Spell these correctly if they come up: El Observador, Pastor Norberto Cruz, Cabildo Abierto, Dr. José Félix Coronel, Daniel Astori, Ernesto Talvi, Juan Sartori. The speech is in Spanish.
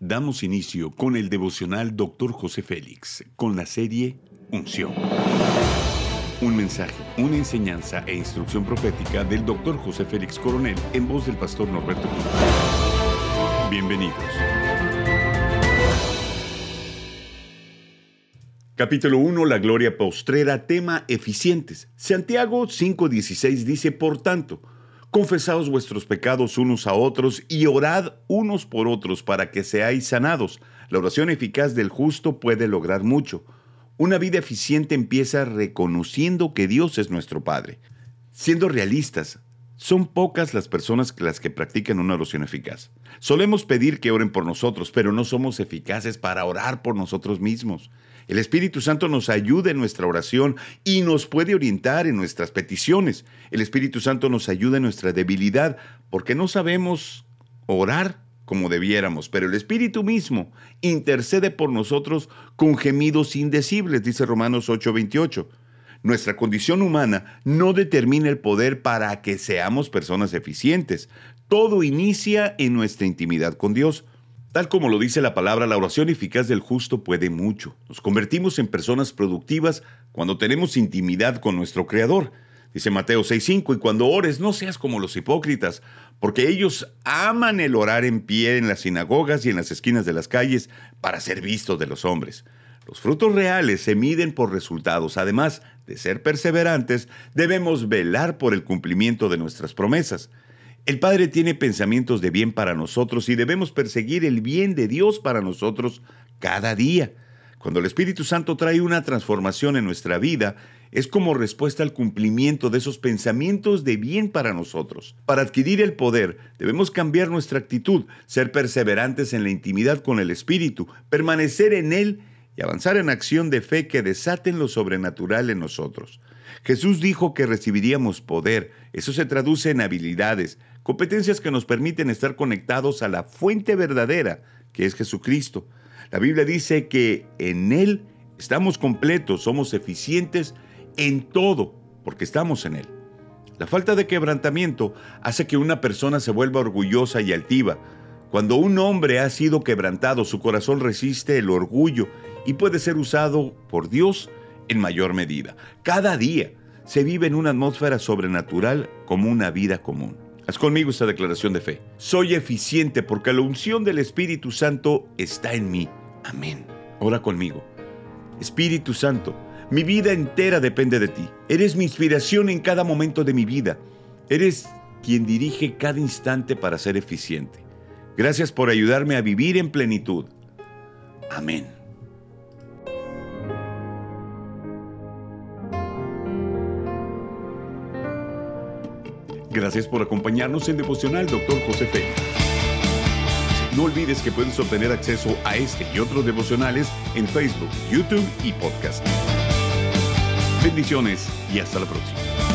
Damos inicio con el devocional Dr. José Félix, con la serie Unción. Un mensaje, una enseñanza e instrucción profética del Dr. José Félix Coronel, en voz del Pastor Norberto Cruz. Bienvenidos. Capítulo 1, la gloria postrera, tema eficientes. Santiago 5:16 dice, por tanto, confesaos vuestros pecados unos a otros y orad unos por otros para que seáis sanados. La oración eficaz del justo puede lograr mucho. Una vida eficiente empieza reconociendo que Dios es nuestro Padre. Siendo realistas, son pocas las personas que practican una oración eficaz. Solemos pedir que oren por nosotros, pero no somos eficaces para orar por nosotros mismos. El Espíritu Santo nos ayuda en nuestra oración y nos puede orientar en nuestras peticiones. El Espíritu Santo nos ayuda en nuestra debilidad porque no sabemos orar como debiéramos, pero el Espíritu mismo intercede por nosotros con gemidos indecibles, dice Romanos 8:28. Nuestra condición humana no determina el poder para que seamos personas eficientes. Todo inicia en nuestra intimidad con Dios. Tal como lo dice la palabra, la oración eficaz del justo puede mucho. Nos convertimos en personas productivas cuando tenemos intimidad con nuestro Creador. Dice Mateo 6:5, y cuando ores no seas como los hipócritas, porque ellos aman el orar en pie en las sinagogas y en las esquinas de las calles para ser vistos de los hombres. Los frutos reales se miden por resultados. Además de ser perseverantes, debemos velar por el cumplimiento de nuestras promesas. El Padre tiene pensamientos de bien para nosotros y debemos perseguir el bien de Dios para nosotros cada día. Cuando el Espíritu Santo trae una transformación en nuestra vida, es como respuesta al cumplimiento de esos pensamientos de bien para nosotros. Para adquirir el poder, debemos cambiar nuestra actitud, ser perseverantes en la intimidad con el Espíritu, permanecer en Él y avanzar en acción de fe que desaten lo sobrenatural en nosotros. Jesús dijo que recibiríamos poder. Eso se traduce en habilidades, competencias que nos permiten estar conectados a la fuente verdadera, que es Jesucristo. La Biblia dice que en Él estamos completos, somos eficientes en todo, porque estamos en Él. La falta de quebrantamiento hace que una persona se vuelva orgullosa y altiva. Cuando un hombre ha sido quebrantado, su corazón resiste el orgullo y puede ser usado por Dios en mayor medida. Cada día se vive en una atmósfera sobrenatural como una vida común. Haz conmigo esta declaración de fe. Soy eficiente porque la unción del Espíritu Santo está en mí. Amén. Ora conmigo. Espíritu Santo, mi vida entera depende de ti. Eres mi inspiración en cada momento de mi vida. Eres quien dirige cada instante para ser eficiente. Gracias por ayudarme a vivir en plenitud. Amén. Gracias por acompañarnos en Devocional Dr. José Félix. No olvides que puedes obtener acceso a este y otros devocionales en Facebook, YouTube y podcast. Bendiciones y hasta la próxima.